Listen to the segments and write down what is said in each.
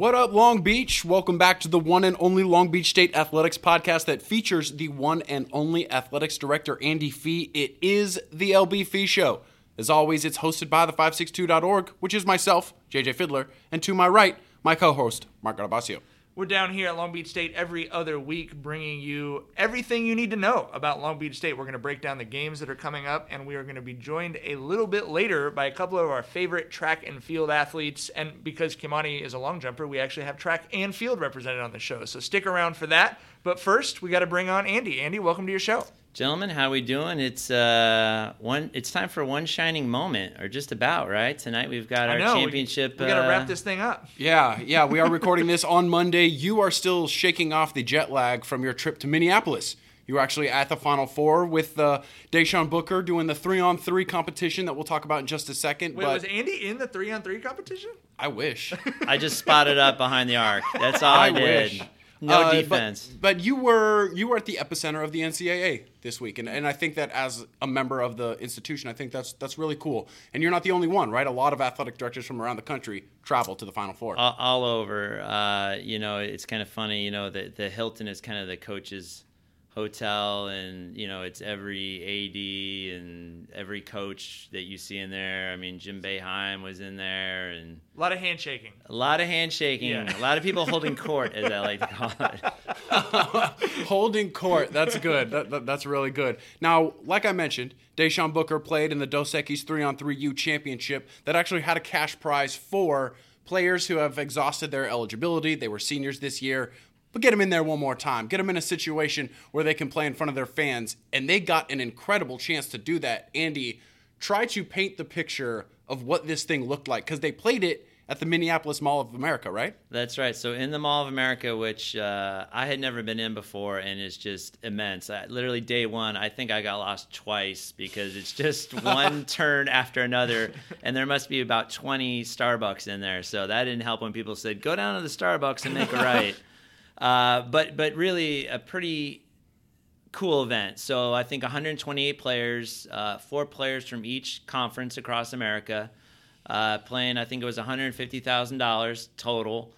What up, Long Beach? Welcome back to the one and only Long Beach State Athletics podcast that features the one and only athletics director, Andy Fee. It is the LB Fee Show. As always, it's hosted by the562.org, which is myself, JJ Fiddler, and to my right, my co-host, Mark Garabasio. We're down here at Long Beach State every other week, bringing you everything you need to know about Long Beach State. We're going to break down the games that are coming up, and we are going to be joined a little bit later by a couple of our favorite track and field athletes. And because Kemonie is a long jumper, we actually have track and field represented on the show. So stick around for that. But first, we got to bring on Andy. Andy, welcome to your show. Gentlemen, how we doing? It's it's time for one shining moment, or just about, right? Tonight we've got our championship. We got to wrap this thing up. Yeah, we are recording this on Monday. You are still shaking off the jet lag from your trip to Minneapolis. You were actually at the Final Four with DeShawn Booker doing the 3-on-3 competition that we'll talk about in just a second. Wait, was Andy in the 3-on-3 competition? I wish. I just spotted up behind the arc. That's all I did. Wish. No defense. But you were at the epicenter of the NCAA this week, and I think that as a member of the institution, I think that's really cool. And you're not the only one, right? A lot of athletic directors from around the country travel to the Final Four. All over. It's kind of funny. The Hilton is kind of the coach's hotel, and it's every AD and every coach that you see in there. I mean, Jim Boeheim was in there, and a lot of handshaking, yeah. A lot of people holding court, as I like to call it. Holding court, that's good. That's really good. Now, like I mentioned, DeShawn Booker played in the Dos Equis 3x3U championship that actually had a cash prize for players who have exhausted their eligibility. They were seniors this year. But get them in there one more time. Get them in a situation where they can play in front of their fans. And they got an incredible chance to do that. Andy, try to paint the picture of what this thing looked like. Because they played it at the Minneapolis Mall of America, right? That's right. So in the Mall of America, which I had never been in before, and it's just immense. Literally day one, I think I got lost twice because it's just one turn after another. And there must be about 20 Starbucks in there. So that didn't help when people said, go down to the Starbucks and make a right. But really a pretty cool event. So I think 128 players, 4 players from each conference across America, playing. I think it was $150,000 total.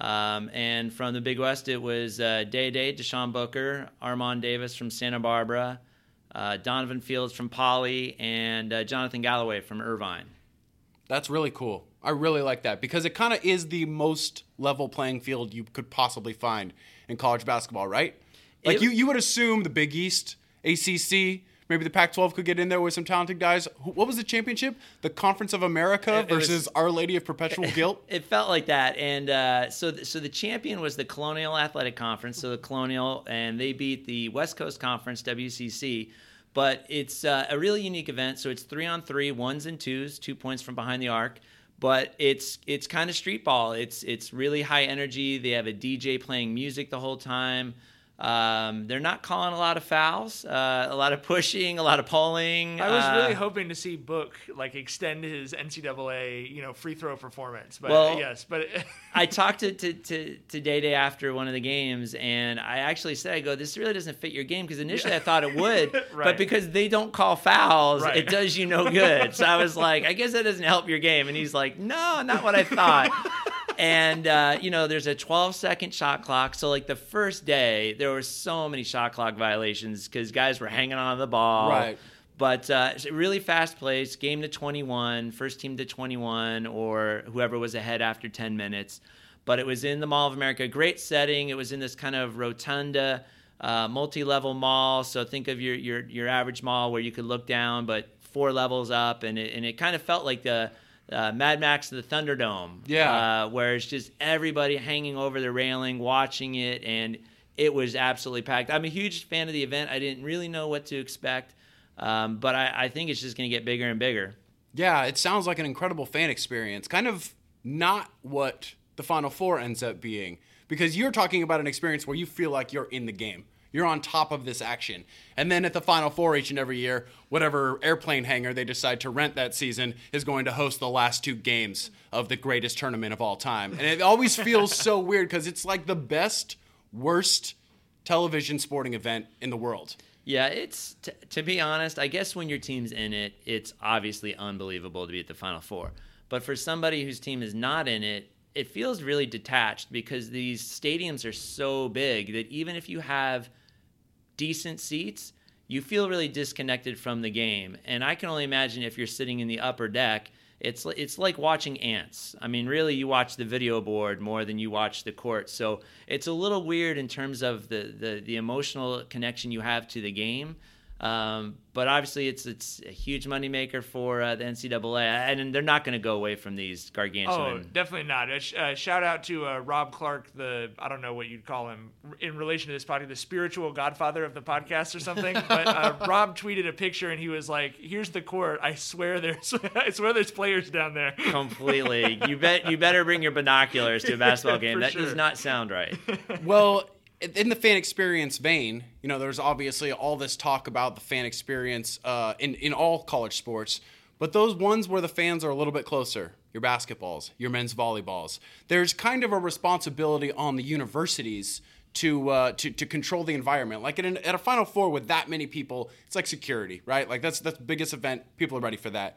And from the Big West, it was Day-Day, DeShawn Booker, Armand Davis from Santa Barbara, Donovan Fields from Poly, and Jonathan Galloway from Irvine. That's really cool. I really like that because it kind of is the most level playing field you could possibly find in college basketball, right? Like you would assume the Big East, ACC, maybe the Pac-12 could get in there with some talented guys. What was the championship? The Conference of America versus Our Lady of Perpetual Guilt? It felt like that. And so the champion was the Colonial Athletic Conference, so the Colonial, and they beat the West Coast Conference, WCC. But it's a really unique event. So it's 3-on-3, 1s and 2s, 2 points from behind the arc. But it's kind of street ball. It's really high energy. They have a DJ playing music the whole time. They're not calling a lot of fouls, a lot of pushing, a lot of pulling. I was really hoping to see Book extend his NCAA free throw performance. But well, yes, but I talked to Day-Day after one of the games, and I actually said, this really doesn't fit your game because initially I thought it would, right. But because they don't call fouls, right. It does you no good. So I was like, I guess that doesn't help your game. And he's like, no, not what I thought. And, there's a 12-second shot clock. So, the first day, there were so many shot clock violations because guys were hanging on to the ball. Right. But really fast plays, game to 21, first team to 21, or whoever was ahead after 10 minutes. But it was in the Mall of America. Great setting. It was in this kind of rotunda, multi-level mall. So think of your average mall where you could look down, but 4 levels up. And it kind of felt like the... Mad Max to the Thunderdome, where it's just everybody hanging over the railing, watching it, and it was absolutely packed. I'm a huge fan of the event. I didn't really know what to expect, but I think it's just going to get bigger and bigger. Yeah, it sounds like an incredible fan experience, kind of not what the Final Four ends up being, because you're talking about an experience where you feel like you're in the game. You're on top of this action. And then at the Final Four each and every year, whatever airplane hangar they decide to rent that season is going to host the last 2 games of the greatest tournament of all time. And it always feels so weird because it's like the best, worst television sporting event in the world. Yeah, it's to be honest, I guess when your team's in it, it's obviously unbelievable to be at the Final Four. But for somebody whose team is not in it, it feels really detached because these stadiums are so big that even if you have decent seats, you feel really disconnected from the game. And I can only imagine if you're sitting in the upper deck, it's like watching ants. I mean, really, you watch the video board more than you watch the court. So it's a little weird in terms of the emotional connection you have to the game. But obviously, it's a huge moneymaker for the NCAA, and they're not going to go away from these gargantuan. Oh, definitely not. Shout out to Rob Clark, I don't know what you'd call him in relation to this podcast, the spiritual godfather of the podcast or something. But Rob tweeted a picture, and he was like, "Here's the court. I swear there's players down there." Completely. You better bring your binoculars to a basketball game. That sure does not sound right. Well, in the fan experience vein, you know, there's obviously all this talk about the fan experience in all college sports, but those ones where the fans are a little bit closer, your basketballs, your men's volleyballs, there's kind of a responsibility on the universities to control the environment. Like at a Final Four with that many people, it's like security, right? Like that's the biggest event. People are ready for that.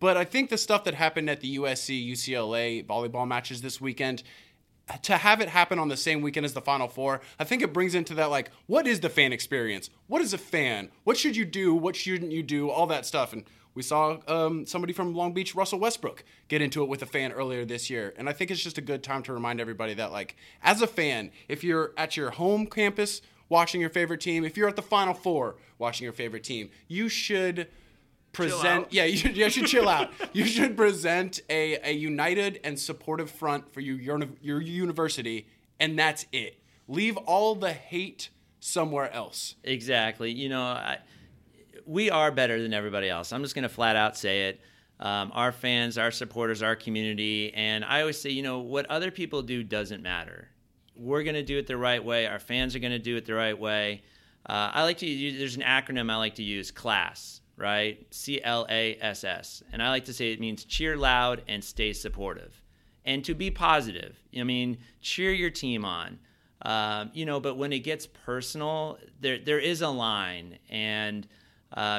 But I think the stuff that happened at the USC, UCLA volleyball matches this weekend, to have it happen on the same weekend as the Final Four, I think it brings into that, like, what is the fan experience? What is a fan? What should you do? What shouldn't you do? All that stuff. And we saw somebody from Long Beach, Russell Westbrook, get into it with a fan earlier this year. And I think it's just a good time to remind everybody that, like, as a fan, if you're at your home campus watching your favorite team, if you're at the Final Four watching your favorite team, you should present, you should chill out. You should present a united and supportive front for your university, and that's it. Leave all the hate somewhere else. Exactly. You know, we are better than everybody else. I'm just going to flat out say it. Our fans, our supporters, our community, and I always say, you know, what other people do doesn't matter. We're going to do it the right way. Our fans are going to do it the right way. There's an acronym I like to use, CLASS. Right? CLASS. And I like to say it means cheer loud and stay supportive. And to be positive. I mean, cheer your team on. You know, but when it gets personal, there is a line. And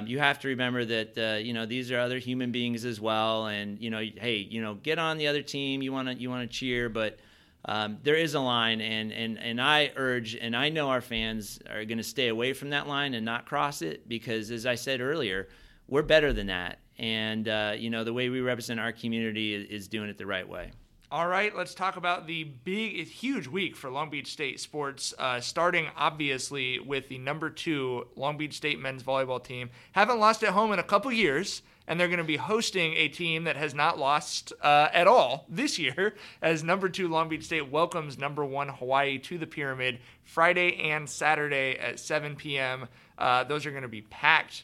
you have to remember that, you know, these are other human beings as well. And, you know, hey, you know, get on the other team. You want to cheer, but there is a line. And I urge, and I know our fans are going to stay away from that line and not cross it because, as I said earlier, we're better than that. And, you know, the way we represent our community is doing it the right way. All right, let's talk about the big, huge week for Long Beach State sports, starting obviously with the No. 2 Long Beach State men's volleyball team. Haven't lost at home in a couple years. And they're going to be hosting a team that has not lost at all this year, as No. 2 Long Beach State welcomes No. 1 Hawaii to the Pyramid Friday and Saturday at 7 p.m. Those are going to be packed.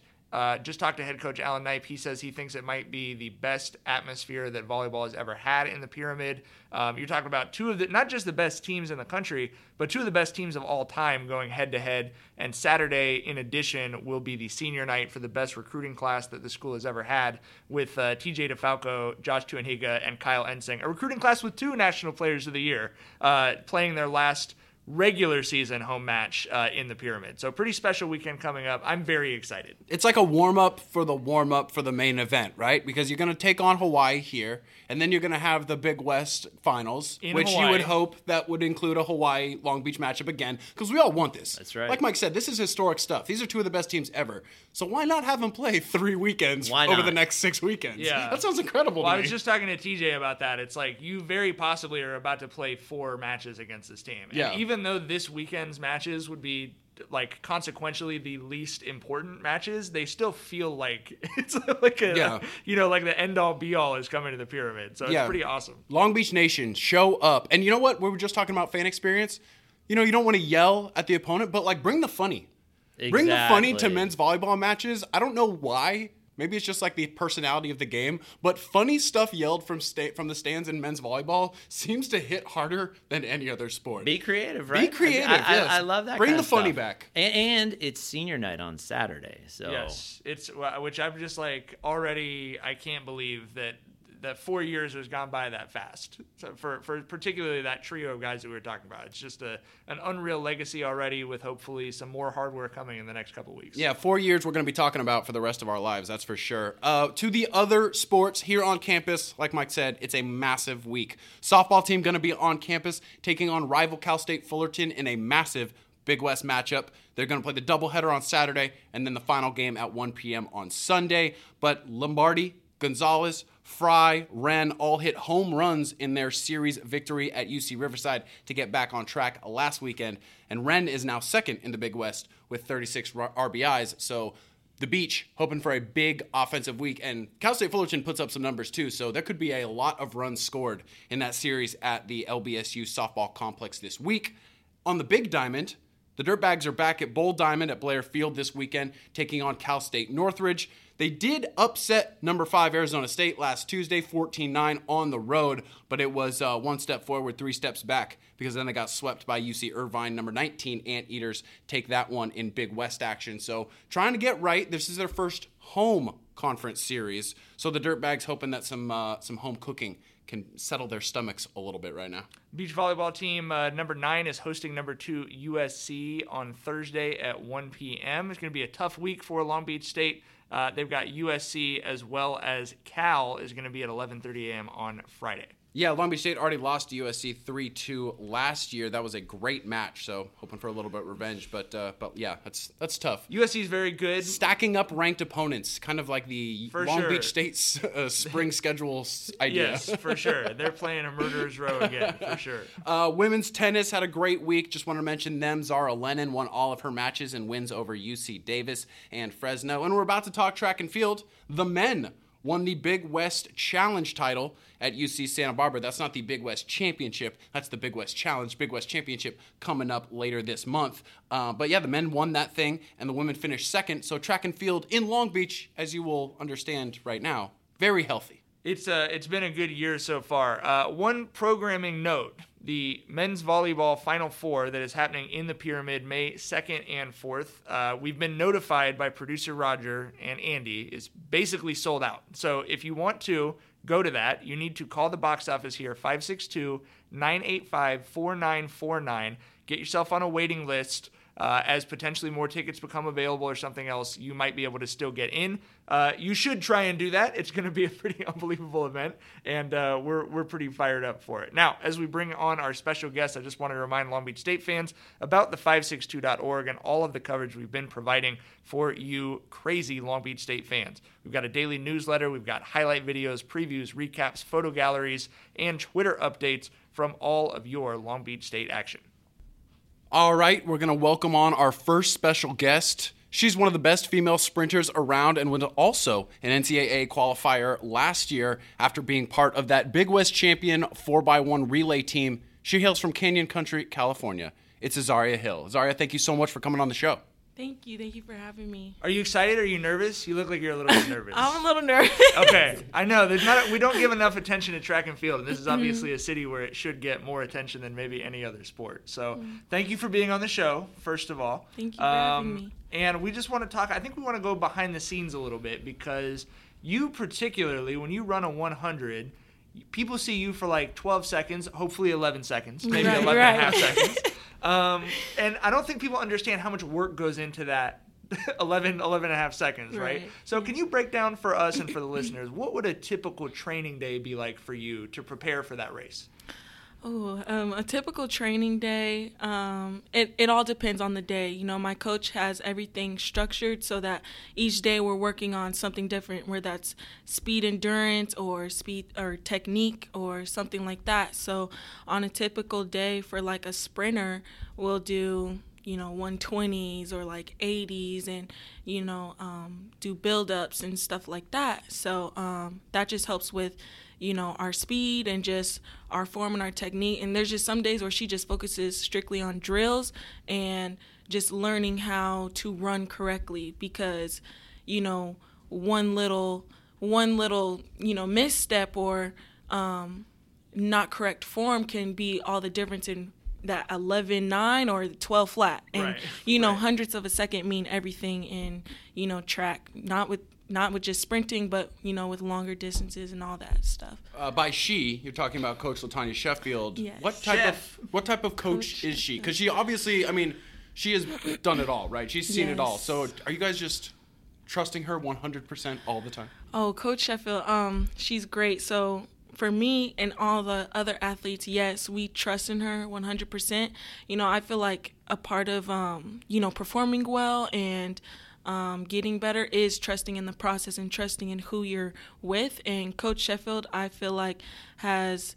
Just talked to head coach Alan Knipe. He says he thinks it might be the best atmosphere that volleyball has ever had in the Pyramid. You're talking about not just the best teams in the country, but two of the best teams of all time going head-to-head. And Saturday, in addition, will be the senior night for the best recruiting class that the school has ever had with TJ DeFalco, Josh Tuenhiga, and Kyle Ensing. A recruiting class with two National Players of the Year playing their last regular season home match in the Pyramid. So pretty special weekend coming up. I'm very excited. It's like a warm-up for the main event, right? Because you're going to take on Hawaii here, and then you're going to have the Big West Finals, which you would hope that would include a Hawaii-Long Beach matchup again, because we all want this. That's right. Like Mike said, this is historic stuff. These are two of the best teams ever. So why not have them play three weekends over the next six weekends? Yeah. That sounds incredible to me. I was just talking to TJ about that. It's like you very possibly are about to play four matches against this team. And even though this weekend's matches would be, like, consequentially the least important matches, they still feel like it's like you know, like the end-all be-all is coming to the Pyramid. So it's pretty awesome. Long Beach Nation, show up. And you know what? We were just talking about fan experience. You know, you don't want to yell at the opponent, but, like, bring the funny. Exactly. Bring the funny to men's volleyball matches. I don't know why. Maybe it's just like the personality of the game, but funny stuff yelled from the stands in men's volleyball seems to hit harder than any other sport. Be creative, right? Be creative, yes. I love that. Bring the funny back. And it's senior night on Saturday, so yes, which I'm just like already. I can't believe that that 4 years has gone by that fast. So for particularly that trio of guys that we were talking about, it's just an unreal legacy already, with hopefully some more hardware coming in the next couple weeks. Yeah, 4 years we're going to be talking about for the rest of our lives, that's for sure. To the other sports here on campus, like Mike said, it's a massive week. Softball team going to be on campus taking on rival Cal State Fullerton in a massive Big West matchup. They're going to play the doubleheader on Saturday and then the final game at 1 p.m. on Sunday. But Lombardi, Gonzalez, Fry, Wren all hit home runs in their series victory at UC Riverside to get back on track last weekend. And Wren is now second in the Big West with 36 RBIs. So the Beach hoping for a big offensive week. And Cal State Fullerton puts up some numbers too, so there could be a lot of runs scored in that series at the LBSU softball complex this week. On the Big Diamond, the Dirtbags are back at Bowl Diamond at Blair Field this weekend, taking on Cal State Northridge. They did upset number 5 Arizona State last Tuesday, 14-9 on the road, but it was one step forward, three steps back, because then they got swept by UC Irvine. Number 19 Anteaters take that one in Big West action. So trying to get right. This is their first home conference series, so the Dirtbags hoping that some home cooking can settle their stomachs a little bit right now. Beach volleyball team number 9 is hosting number 2 USC on Thursday at 1 p.m. It's going to be a tough week for Long Beach State. They've got USC as well as Cal is going to be at 11:30 a.m. on Friday. Yeah, Long Beach State already lost to USC 3-2 last year. That was a great match, so hoping for a little bit of revenge. But yeah, that's tough. USC's very good. Stacking up ranked opponents, kind of like the Beach State's spring schedule idea. Yes, for sure. They're playing a murderer's row again, for sure. Women's tennis had a great week. Just want to mention them. Zara Lennon won all of her matches and wins over UC Davis and Fresno. And we're about to talk track and field. The men won the Big West Challenge title at UC Santa Barbara. That's not the Big West Championship. That's the Big West Challenge. Big West Championship coming up later this month. But yeah, the men won that thing, and the women finished second. So track and field in Long Beach, as you will understand right now, very healthy. It's been a good year so far. One programming note, the men's volleyball Final Four that is happening in the Pyramid May 2nd and 4th. We've been notified by producer Roger and Andy is basically sold out. So if you want to go to that, you need to call the box office here, 562-985-4949. Get yourself on a waiting list. As potentially more tickets become available or something else, you might be able to still get in. You should try and do that. It's going to be a pretty unbelievable event, and we're pretty fired up for it. Now, as we bring on our special guest, I just want to remind Long Beach State fans about the 562.org and all of the coverage we've been providing for you crazy Long Beach State fans. We've got a daily newsletter. We've got highlight videos, previews, recaps, photo galleries, and Twitter updates from all of your Long Beach State action. All right, we're going to welcome on our first special guest. She's one of the best female sprinters around and was also an NCAA qualifier last year after being part of that Big West champion 4x1 relay team. She hails from Canyon Country, California. It's Azaria Hill. Azaria, thank you so much for coming on the show. Thank you. Thank you for having me. Are you excited? Are you nervous? You look like you're a little bit nervous. I'm a little nervous. Okay. I know. We don't give enough attention to track and field, and this is obviously a city where it should get more attention than maybe any other sport. So thank you for being on the show, first of all. Thank you for having me. And we just want to talk – I think we want to go behind the scenes a little bit, because you particularly, when you run a 100 – people see you for like 12 seconds, hopefully 11 seconds, maybe 11 and a half seconds. And I don't think people understand how much work goes into that 11 and a half seconds, right? So can you break down for us and for the listeners, what would a typical training day be like for you to prepare for that race? Oh, a typical training day, it all depends on the day. You know, my coach has everything structured so that each day we're working on something different, whether that's speed endurance or speed or technique or something like that. So on a typical day for like a sprinter, we'll do, 120s or like 80s and, do buildups and stuff like that. So that just helps with our speed and just our form and our technique. And there's just some days where she just focuses strictly on drills and just learning how to run correctly, because, one little misstep or not correct form can be all the difference in that 11.9 or 12 flat. And, hundredths of a second mean everything in, track, not with not with just sprinting, but, you know, with longer distances and all that stuff. By she, you're talking about Coach LaTanya Sheffield. Yes. What type of coach is she? Because she obviously, I mean, she has done it all, right? She's seen it all. So are you guys just trusting her 100% all the time? Oh, Coach Sheffield, she's great. So for me and all the other athletes, yes, we trust in her 100%. You know, I feel like a part of, you know, performing well and getting better is trusting in the process and trusting in who you're with. And Coach Sheffield, I feel like, has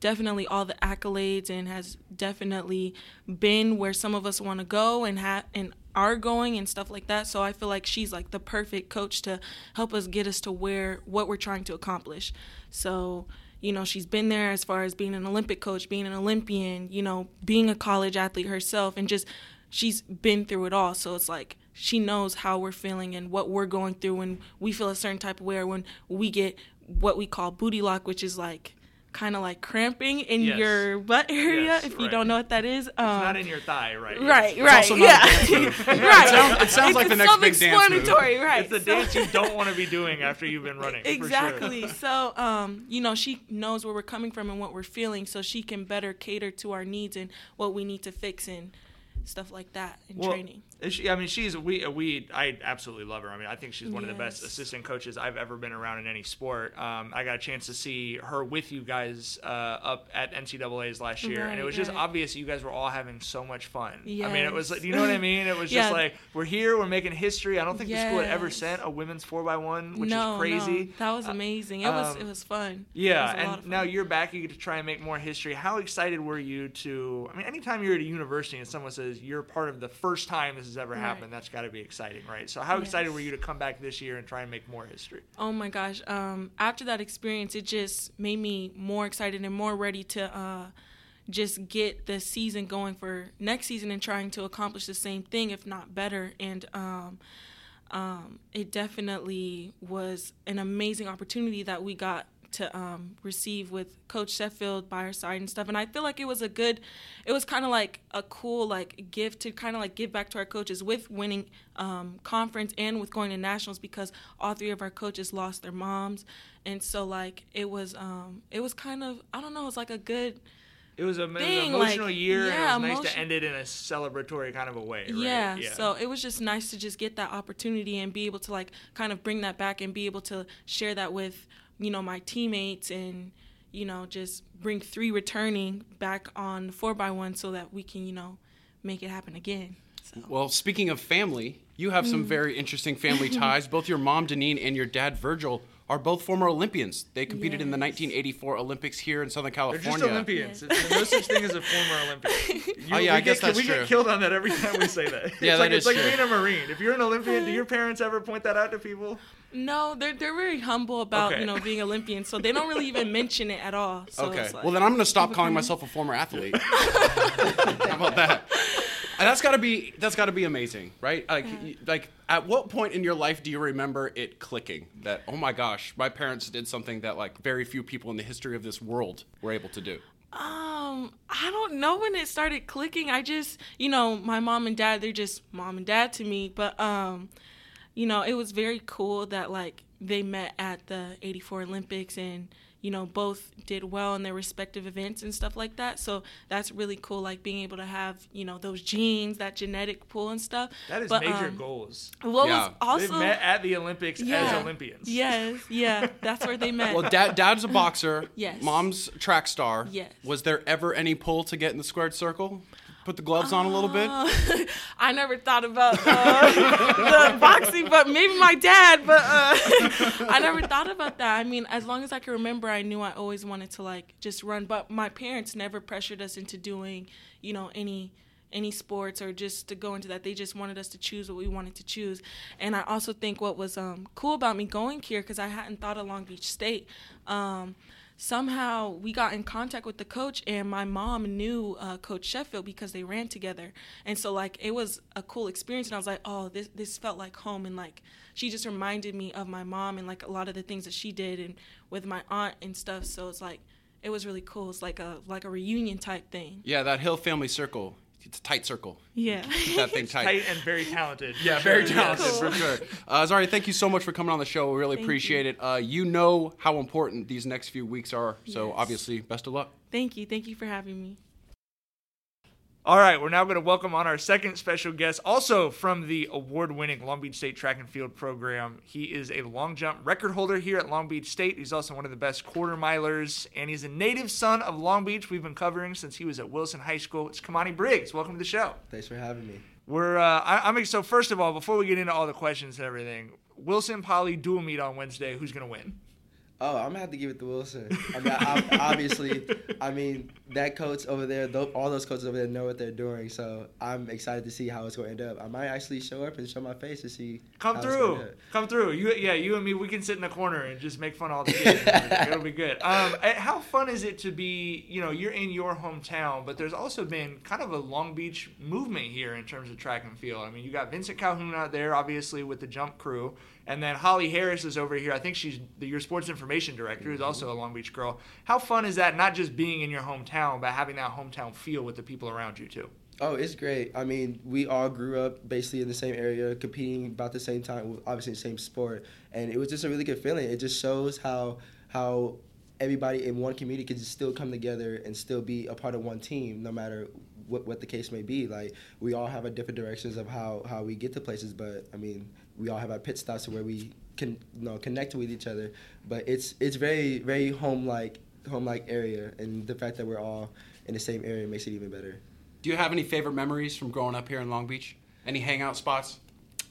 definitely all the accolades and has definitely been where some of us want to go and are going and stuff like that. So I feel like she's like the perfect coach to help us get us to what we're trying to accomplish. So, you know, she's been there as far as being an Olympic coach, being an Olympian, you know, being a college athlete herself, and just she's been through it all. So it's like she knows how we're feeling and what we're going through when we feel a certain type of way or when we get what we call booty lock, which is like kind of like cramping in your butt area, if you don't know what that is. It's not in your thigh, right? Right, it's right, yeah. Right. It sounds like the next big dance move. Right. It's the dance you don't want to be doing after you've been running. Exactly. For sure. So, you know, she knows where we're coming from and what we're feeling, so she can better cater to our needs and what we need to fix and stuff like that in training. I mean, I absolutely love her. I mean, I think she's one of the best assistant coaches I've ever been around in any sport. I got a chance to see her with you guys up at NCAA's last year, and it was just obvious you guys were all having so much fun. I mean, it was like, you know what I mean? It was just like, we're here, we're making history. I don't think the school had ever sent a women's 4x1, which is crazy. That was amazing. It was fun. Yeah, and now you're back. You get to try and make more history. How excited were you to, I mean, anytime you're at a university and someone says you're part of the first time this has ever happened, that's got to be exciting, right? So how excited were you to come back this year and try and make more history? Oh my gosh, after that experience, it just made me more excited and more ready to just get the season going for next season and trying to accomplish the same thing, if not better. And it definitely was an amazing opportunity that we got to receive with Coach Sheffield by her side and stuff. And I feel like it was kind of like a cool like gift to kind of like give back to our coaches with winning conference and with going to nationals, because all three of our coaches lost their moms. And so like it was kind of, I don't know, it's like a good thing. It was an emotional year, and it was nice to end it in a celebratory kind of a way, right? Yeah, so it was just nice to just get that opportunity and be able to like kind of bring that back and be able to share that with, you know, my teammates, and, you know, just bring three returning back on 4x1 so that we can, you know, make it happen again. So. Well, speaking of family, you have some very interesting family ties. Both your mom, Deneen, and your dad, Virgil, are both former Olympians. They competed in the 1984 Olympics here in Southern California. They're just Olympians. Yes. There's no such thing as a former Olympian. I guess that's true. We get killed on that every time we say that. It's like being a Marine. If you're an Olympian, do your parents ever point that out to people? No, they're very humble about you know, being Olympian, so they don't really even mention it at all. So it's like, well, then I'm going to stop calling myself a former athlete. How about that? That's got to be amazing, right? Like at what point in your life do you remember it clicking that, oh my gosh, my parents did something that like very few people in the history of this world were able to do? I don't know when it started clicking. I just, you know, my mom and dad, they're just mom and dad to me, but you know, it was very cool that like they met at the 84 Olympics and, you know, both did well in their respective events and stuff like that. So that's really cool, like being able to have, you know, those genes, that genetic pool and stuff. That is major goals. Was also, they met at the Olympics as Olympians. Yes, yeah, that's where they met. Well, dad's a boxer. Yes. Mom's track star. Yes. Was there ever any pull to get in the squared circle? Put the gloves on a little bit? I never thought about the boxing, but maybe my dad, but I never thought about that. I mean, as long as I can remember, I knew I always wanted to, like, just run. But my parents never pressured us into doing, you know, any sports or just to go into that. They just wanted us to choose what we wanted to choose. And I also think what was cool about me going here, because I hadn't thought of Long Beach State, somehow we got in contact with the coach, and my mom knew Coach Sheffield because they ran together. And so, like, it was a cool experience, and I was like, oh, this felt like home. And, like, she just reminded me of my mom and, like, a lot of the things that she did and with my aunt and stuff. So it's, like, it was really cool. It's like a reunion type thing. Yeah, that Hill family circle. It's a tight circle. Yeah. Keep that thing tight. Tight and very talented. Yeah, very talented, for sure. Azaria, thank you so much for coming on the show. We really appreciate it. You know how important these next few weeks are, so obviously, best of luck. Thank you. Thank you for having me. All right, we're now going to welcome on our second special guest, also from the award-winning Long Beach State track and field program. He is a long jump record holder here at Long Beach State. He's also one of the best quarter milers, and he's a native son of Long Beach we've been covering since he was at Wilson High School. It's Kemonie Briggs. Welcome to the show. Thanks for having me. So first of all, before we get into all the questions and everything, Wilson Poly dual meet on Wednesday. Who's going to win? Oh, I'm going to have to give it to Wilson. I mean, that coach over there, all those coaches over there know what they're doing, so I'm excited to see how it's going to end up. I might actually show up and show my face to see Come through. You and me, we can sit in the corner and just make fun of all the kids. It'll be good. How fun is it to be, you're in your hometown, but there's also been kind of a Long Beach movement here in terms of track and field. I mean, you got Vincent Calhoun out there, obviously, with the jump crew. And then Holly Harris is over here. I think she's your sports information director, who's also a Long Beach girl. How fun is that, not just being in your hometown, but having that hometown feel with the people around you, too? Oh, it's great. I mean, we all grew up basically in the same area, competing about the same time, obviously the same sport. And it was just a really good feeling. It just shows how everybody in one community can just still come together and still be a part of one team, no matter what the case may be. Like, we all have our different directions of how we get to places, but, I mean, we all have our pit stops where we can connect with each other, but it's very, very home-like area, and the fact that we're all in the same area makes it even better. Do you have any favorite memories from growing up here in Long Beach? Any hangout spots?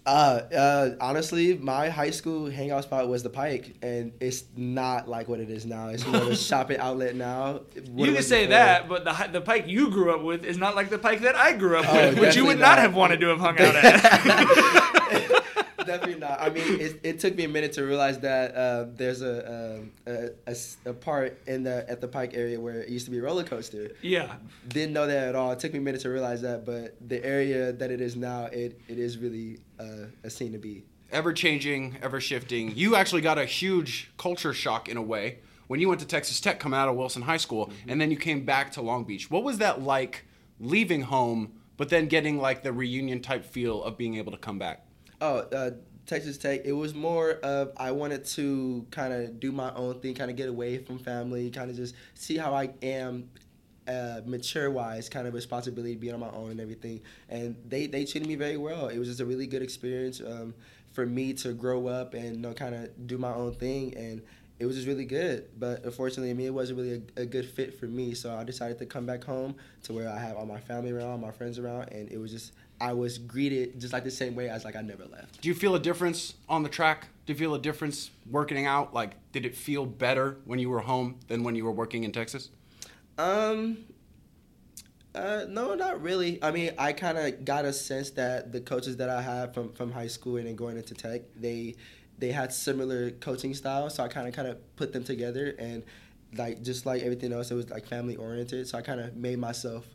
Honestly, my high school hangout spot was the Pike, and it's not like what it is now. It's more of a shopping outlet now. You can say that, but the Pike you grew up with is not like the Pike that I grew up with, which you would not have wanted to have hung out at. Definitely not. I mean, it took me a minute to realize that there's a part at the Pike area where it used to be a roller coaster. Yeah. Didn't know that at all. It took me a minute to realize that, but the area that it is now, it is really a scene to be. Ever-changing, ever-shifting. You actually got a huge culture shock in a way when you went to Texas Tech coming out of Wilson High School, and then you came back to Long Beach. What was that like leaving home, but then getting like the reunion-type feel of being able to come back? Texas Tech, it was more of I wanted to kind of do my own thing, kind of get away from family, kind of just see how I am mature-wise, kind of responsibility, being on my own and everything. And they treated me very well. It was just a really good experience for me to grow up and kind of do my own thing. And it was just really good. But unfortunately, it wasn't really a good fit for me. So I decided to come back home to where I have all my family around, my friends around, and it was just – I was greeted just like the same way as like I never left. Do you feel a difference on the track? Do you feel a difference working out? Like, did it feel better when you were home than when you were working in Texas? No, not really. I mean, I kind of got a sense that the coaches that I had from high school and then going into Tech, they had similar coaching styles, so I kind of put them together, and like just like everything else, it was like family oriented. So I kind of made myself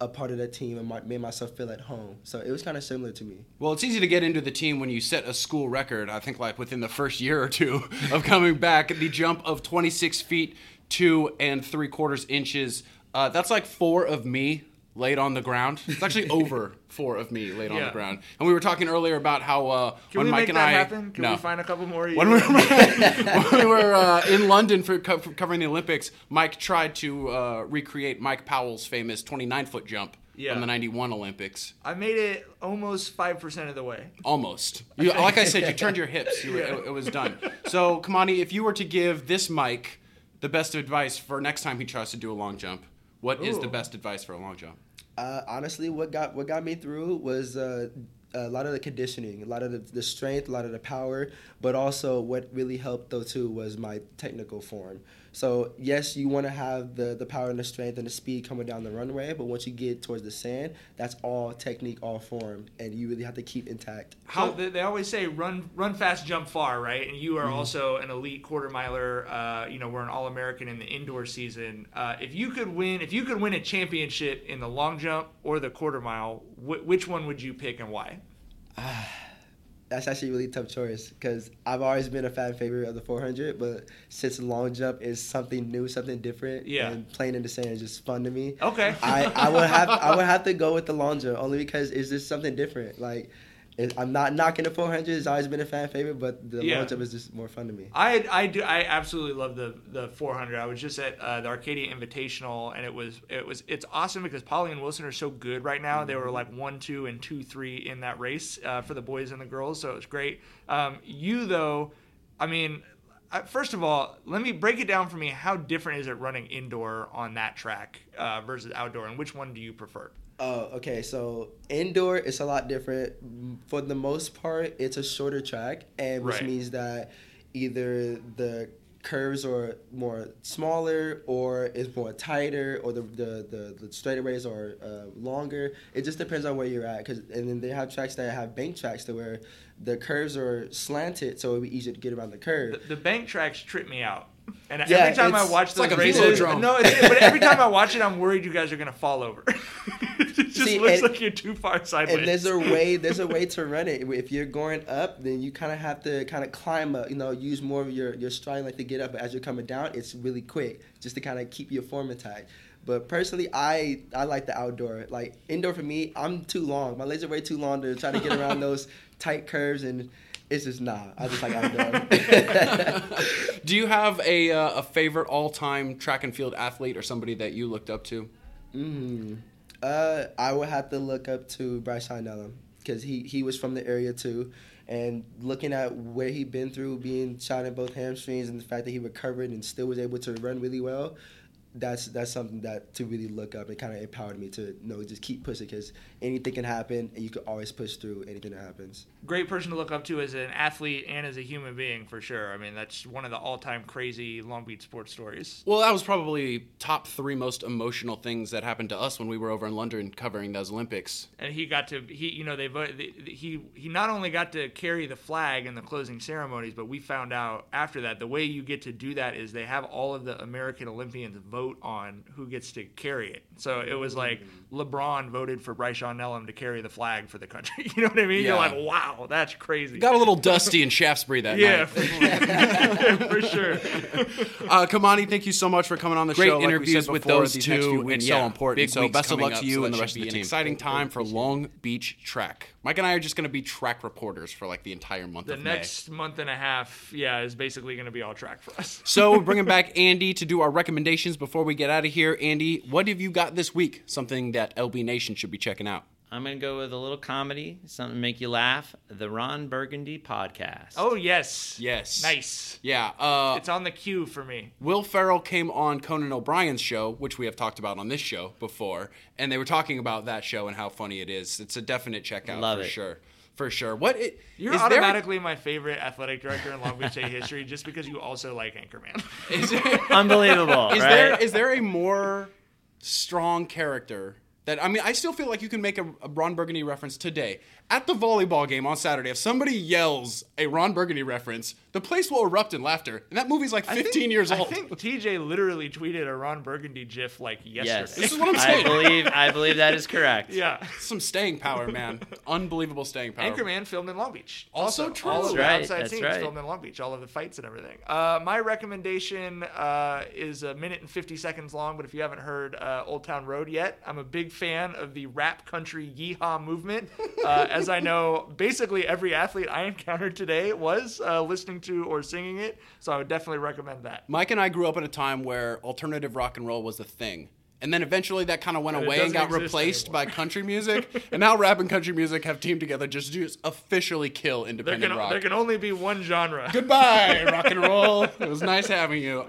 a part of that team and made myself feel at home. So it was kind of similar to me. Well, it's easy to get into the team when you set a school record, I think like within the first year or two of coming back, the jump of 26 feet, 2 3/4 inches. That's like 4 of me laid on the ground. It's actually over 4 of me laid on the ground. And we were talking earlier about how when Mike and I... Can we find a couple more? When we were in London for covering the Olympics, Mike tried to recreate Mike Powell's famous 29-foot jump from the 91 Olympics. I made it almost 5% of the way. Almost. Like I said, you turned your hips. It was done. So, Kemonie, if you were to give this Mike the best advice for next time he tries to do a long jump, what is the best advice for a long jump? Honestly, what got me through was a lot of the conditioning, a lot of the strength, a lot of the power, but also what really helped, though, too, was my technical form. So, yes, you want to have the power and the strength and the speed coming down the runway, but once you get towards the sand, that's all technique, all form, and you really have to keep intact. How they always say run fast, jump far, right? And you are also an elite quarter miler. We're an All-American in the indoor season. If you could win a championship in the long jump or the quarter mile, which one would you pick and why? That's actually a really tough choice because I've always been a fan favorite of the 400, but since long jump is something new, something different, and playing in the sand is just fun to me. Okay, I would have to go with the long jump only because it's just something different. Like, I'm not knocking the 400; it's always been a fan favorite, but the long jump is just more fun to me. I absolutely love the 400. I was just at the Arcadia Invitational, and it's awesome because Polly and Wilson are so good right now. They were like 1, 2, and 2, 3 in that race for the boys and the girls, so it was great. You though, I mean, first of all, let me break it down for me. How different is it running indoor on that track versus outdoor, and which one do you prefer? Oh, okay. So indoor, it's a lot different. For the most part, it's a shorter track, and which means that either the curves are more smaller, or it's more tighter, or the straightaways are longer. It just depends on where you're at. And then they have tracks that have bank tracks to where the curves are slanted, so it would be easier to get around the curve. The bank tracks trip me out. And every time I watch those races, but every time I watch it, I'm worried you guys are gonna fall over. It just looks like you're too far sideways. And there's a way to run it. If you're going up, then you kind of have to climb up. You know, use more of your stride length to get up. But as you're coming down, it's really quick, just to kind of keep your form intact. But personally, I like the outdoor. Like indoor for me, I'm too long. My legs are way too long to try to get around those tight curves and. It's just I just like outdoor. Do you have a favorite all-time track and field athlete or somebody that you looked up to? I would have to look up to Bryshon Nellum because he was from the area too. And looking at where he'd been through, being shot in both hamstrings, and the fact that he recovered and still was able to run really well, that's something that to really look up. It kind of empowered me to just keep pushing because anything can happen and you can always push through anything that happens. Great person to look up to as an athlete and as a human being for sure. I mean, that's one of the all-time crazy Long Beach sports stories. Well, that was probably top 3 most emotional things that happened to us when we were over in London covering those Olympics. And he got to he not only got to carry the flag in the closing ceremonies, but we found out after that the way you get to do that is they have all of the American Olympians vote on who gets to carry it. So it was like LeBron voted for Bryshon Nellum to carry the flag for the country. You know what I mean? Yeah. You're like, wow, that's crazy. Got a little dusty in Shaftesbury that night. For sure. Kemonie, thank you so much for coming on the show. Great interviews with those two, and so important. So best of luck to you and the rest of the team. An exciting time for Long Beach track. Mike and I are just going to be track reporters for the entire month of May. The next month and a half, is basically going to be all track for us. So we're bringing back Andy to do our recommendations before we get out of here. Andy, what have you got this week? Something that LB Nation should be checking out. I'm going to go with a little comedy, something to make you laugh, the Ron Burgundy podcast. Oh, yes. Yes. Nice. Yeah. It's on the queue for me. Will Ferrell came on Conan O'Brien's show, which we have talked about on this show before, and they were talking about that show and how funny it is. It's a definite checkout. Love for it. Sure. For sure. You're automatically my favorite athletic director in Long Beach State history just because you also like Anchorman. Unbelievable, right? Is there a more strong character that, I mean, I still feel like you can make a Ron Burgundy reference today. At the volleyball game on Saturday, if somebody yells a Ron Burgundy reference, the place will erupt in laughter. And that movie's like 15 years old. I think TJ literally tweeted a Ron Burgundy gif yesterday. Yes. This is what I'm saying. I believe that is correct. Yeah. Some staying power, man. Unbelievable staying power. Anchorman filmed in Long Beach. Also true. All of the outside scenes filmed in Long Beach. All of the fights and everything. My recommendation is a minute and 50 seconds long, but if you haven't heard Old Town Road yet, I'm a big fan of the rap country yeehaw movement. As I know, basically every athlete I encountered today was listening to or singing it, so I would definitely recommend that. Mike and I grew up in a time where alternative rock and roll was the thing. And then eventually that kind of went away and got replaced by country music. And now rap and country music have teamed together just to officially kill independent rock. There can only be one genre. Goodbye, rock and roll. It was nice having you.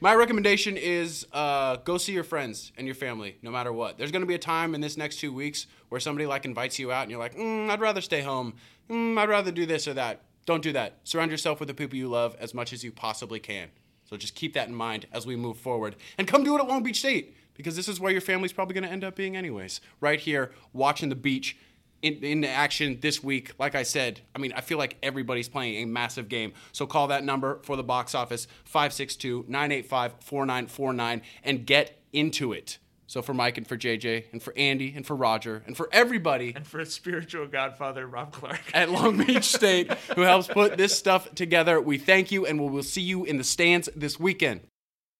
My recommendation is go see your friends and your family, no matter what. There's going to be a time in this next 2 weeks where somebody invites you out and you're like, I'd rather stay home. I'd rather do this or that. Don't do that. Surround yourself with the people you love as much as you possibly can. So just keep that in mind as we move forward. And come do it at Long Beach State. Because this is where your family's probably going to end up being anyways. Right here, watching the beach in action this week. Like I said, I mean, I feel like everybody's playing a massive game. So call that number for the box office, 562-985-4949, and get into it. So for Mike and for JJ and for Andy and for Roger and for everybody. And for spiritual godfather Rob Clark. At Long Beach State who helps put this stuff together. We thank you, and we will see you in the stands this weekend.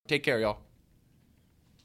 Take care, y'all.